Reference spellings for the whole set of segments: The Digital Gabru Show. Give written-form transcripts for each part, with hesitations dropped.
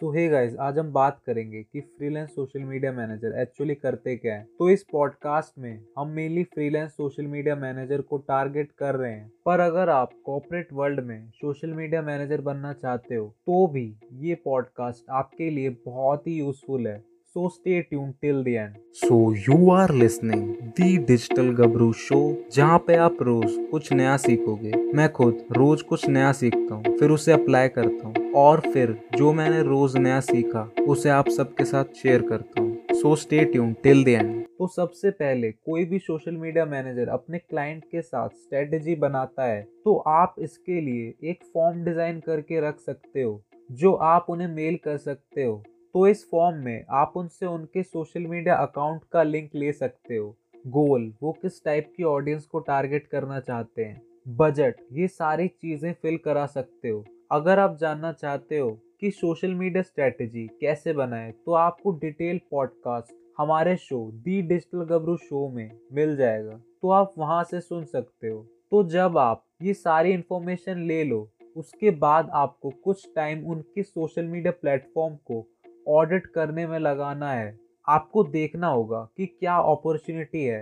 सो hey guys, आज हम बात करेंगे कि freelance social media manager actually करते क्या है। तो इस पॉडकास्ट में हम mainly freelance social media manager को टारगेट कर रहे हैं, पर अगर आप कॉर्पोरेट वर्ल्ड में सोशल मीडिया मैनेजर बनना चाहते हो तो भी ये पॉडकास्ट आपके लिए बहुत ही यूजफुल है। So stay tuned till the end. So you are listening the digital Gabru show, जहाँ पे आप रोज कुछ नया सीखोगे। मैं खुद रोज कुछ नया सीखता हूँ, फिर उसे अप्लाई करता हूँ, और फिर जो मैंने रोज नया सीखा उसे आप सबके साथ शेयर करता हूँ। So stay tuned till the end. तो सबसे पहले कोई भी सोशल मीडिया मैनेजर अपने क्लाइंट के साथ स्ट्रेटेजी बनाता है, तो आप इसके लिए एक फॉर्म डिजाइन करके रख सकते हो जो आप उन्हें मेल कर सकते हो। तो इस फॉर्म में आप उनसे उनके सोशल मीडिया अकाउंट का लिंक ले सकते हो, गोल वो किस टाइप की ऑडियंस को टारगेट करना चाहते हैं, बजट, ये सारी चीज़ें फिल करा सकते हो। अगर आप जानना चाहते हो कि सोशल मीडिया स्ट्रेटजी कैसे बनाएं, तो आपको डिटेल पॉडकास्ट हमारे show the digital Gabru show में मिल जाएगा, तो आप वहाँ से सुन सकते हो। तो जब आप ये सारी इन्फॉर्मेशन ले लो, उसके बाद आपको कुछ टाइम उनके सोशल मीडिया प्लेटफॉर्म को ऑडिट करने में लगाना है। आपको देखना होगा कि क्या अपॉर्चुनिटी है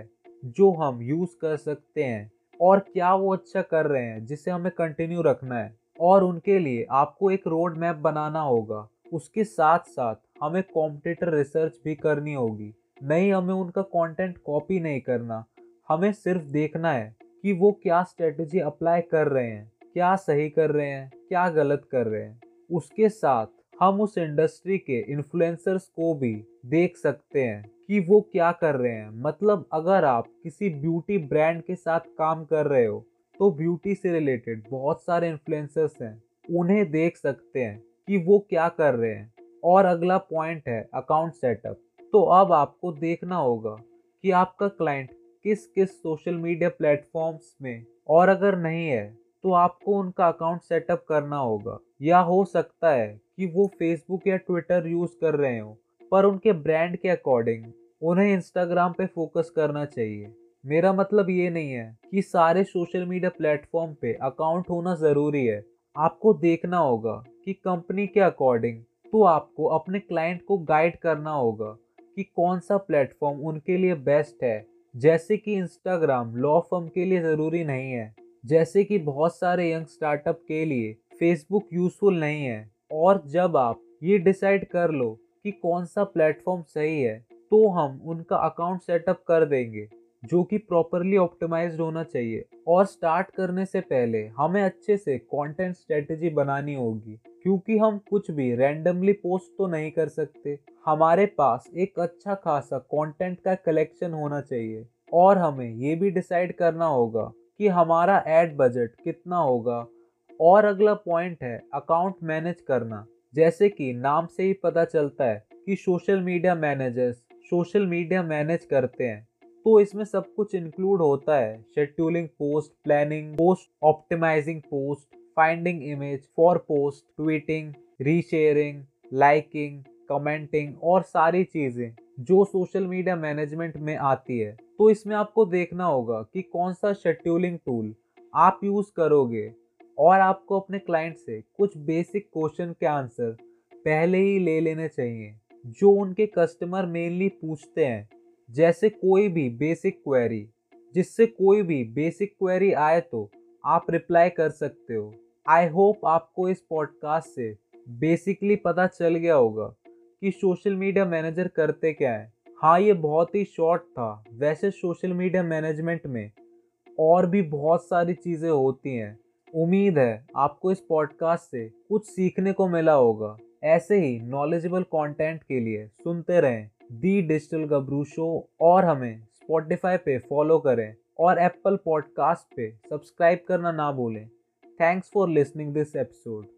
जो हम यूज़ कर सकते हैं, और क्या वो अच्छा कर रहे हैं जिसे हमें कंटिन्यू रखना है। और उनके लिए आपको एक रोड मैप बनाना होगा। उसके साथ साथ हमें कॉम्पिटिटर रिसर्च भी करनी होगी। नहीं, हमें उनका कंटेंट कॉपी नहीं करना, हमें सिर्फ देखना है कि वो क्या स्ट्रेटजी अप्लाई कर रहे हैं, क्या सही कर रहे हैं, क्या गलत कर रहे हैं। उसके साथ हम उस इंडस्ट्री के इन्फ्लुएंसर्स को भी देख सकते हैं कि वो क्या कर रहे हैं। मतलब अगर आप किसी ब्यूटी ब्रांड के साथ काम कर रहे हो, तो ब्यूटी से रिलेटेड बहुत सारे इन्फ्लुएंसर्स हैं, उन्हें देख सकते हैं कि वो क्या कर रहे हैं। और अगला पॉइंट है अकाउंट सेटअप। तो अब आपको देखना होगा कि आपका क्लाइंट किस किस सोशल मीडिया प्लेटफॉर्म्स में, और अगर नहीं है तो आपको उनका अकाउंट सेटअप करना होगा। या हो सकता है कि वो फेसबुक या ट्विटर यूज़ कर रहे हो, पर उनके ब्रांड के अकॉर्डिंग उन्हें इंस्टाग्राम पे फोकस करना चाहिए। मेरा मतलब ये नहीं है कि सारे सोशल मीडिया प्लेटफॉर्म पे अकाउंट होना ज़रूरी है। आपको देखना होगा कि कंपनी के अकॉर्डिंग तो आपको अपने क्लाइंट को गाइड करना होगा कि कौन सा प्लेटफॉर्म उनके लिए बेस्ट है। जैसे कि इंस्टाग्राम लॉ फर्म के लिए ज़रूरी नहीं है, जैसे कि बहुत सारे यंग स्टार्टअप के लिए फेसबुक यूजफुल नहीं है। और जब आप ये डिसाइड कर लो कि कौन सा प्लेटफॉर्म सही है, तो हम उनका अकाउंट सेटअप कर देंगे जो कि प्रॉपरली ऑप्टिमाइज्ड होना चाहिए। और स्टार्ट करने से पहले हमें अच्छे से कंटेंट स्ट्रेटजी बनानी होगी, क्योंकि हम कुछ भी रैंडमली पोस्ट तो नहीं कर सकते। हमारे पास एक अच्छा खासा कंटेंट का कलेक्शन होना चाहिए। और हमें ये भी डिसाइड करना होगा कि हमारा एड बजट कितना होगा। और अगला पॉइंट है अकाउंट मैनेज करना। जैसे कि नाम से ही पता चलता है कि social media managers social media manage करते हैं, तो इसमें सब कुछ इंक्लूड होता है। Scheduling post, planning post, optimizing post, finding image for post, tweeting, resharing, liking, commenting, और सारी चीज़ें जो सोशल मीडिया मैनेजमेंट में आती है। तो इसमें आपको देखना होगा कि कौन सा शेड्यूलिंग टूल आप यूज़ करोगे। और आपको अपने क्लाइंट से कुछ बेसिक क्वेश्चन के आंसर पहले ही ले लेने चाहिए जो उनके कस्टमर मेनली पूछते हैं। जैसे कोई भी बेसिक क्वेरी, जिससे कोई भी बेसिक क्वेरी आए तो आप रिप्लाई कर सकते हो। आई होप आपको इस पॉडकास्ट से बेसिकली पता चल गया होगा कि सोशल मीडिया मैनेजर करते क्या है। हाँ, ये बहुत ही शॉर्ट था। वैसे सोशल मीडिया मैनेजमेंट में और भी बहुत सारी चीज़ें होती हैं। उम्मीद है आपको इस पॉडकास्ट से कुछ सीखने को मिला होगा। ऐसे ही नॉलेजेबल कंटेंट के लिए सुनते रहें दी डिजिटल गबरू शो, और हमें स्पॉटिफाई पे फॉलो करें और एप्पल पॉडकास्ट पे सब्सक्राइब करना ना भूलें। Thanks for listening this episode.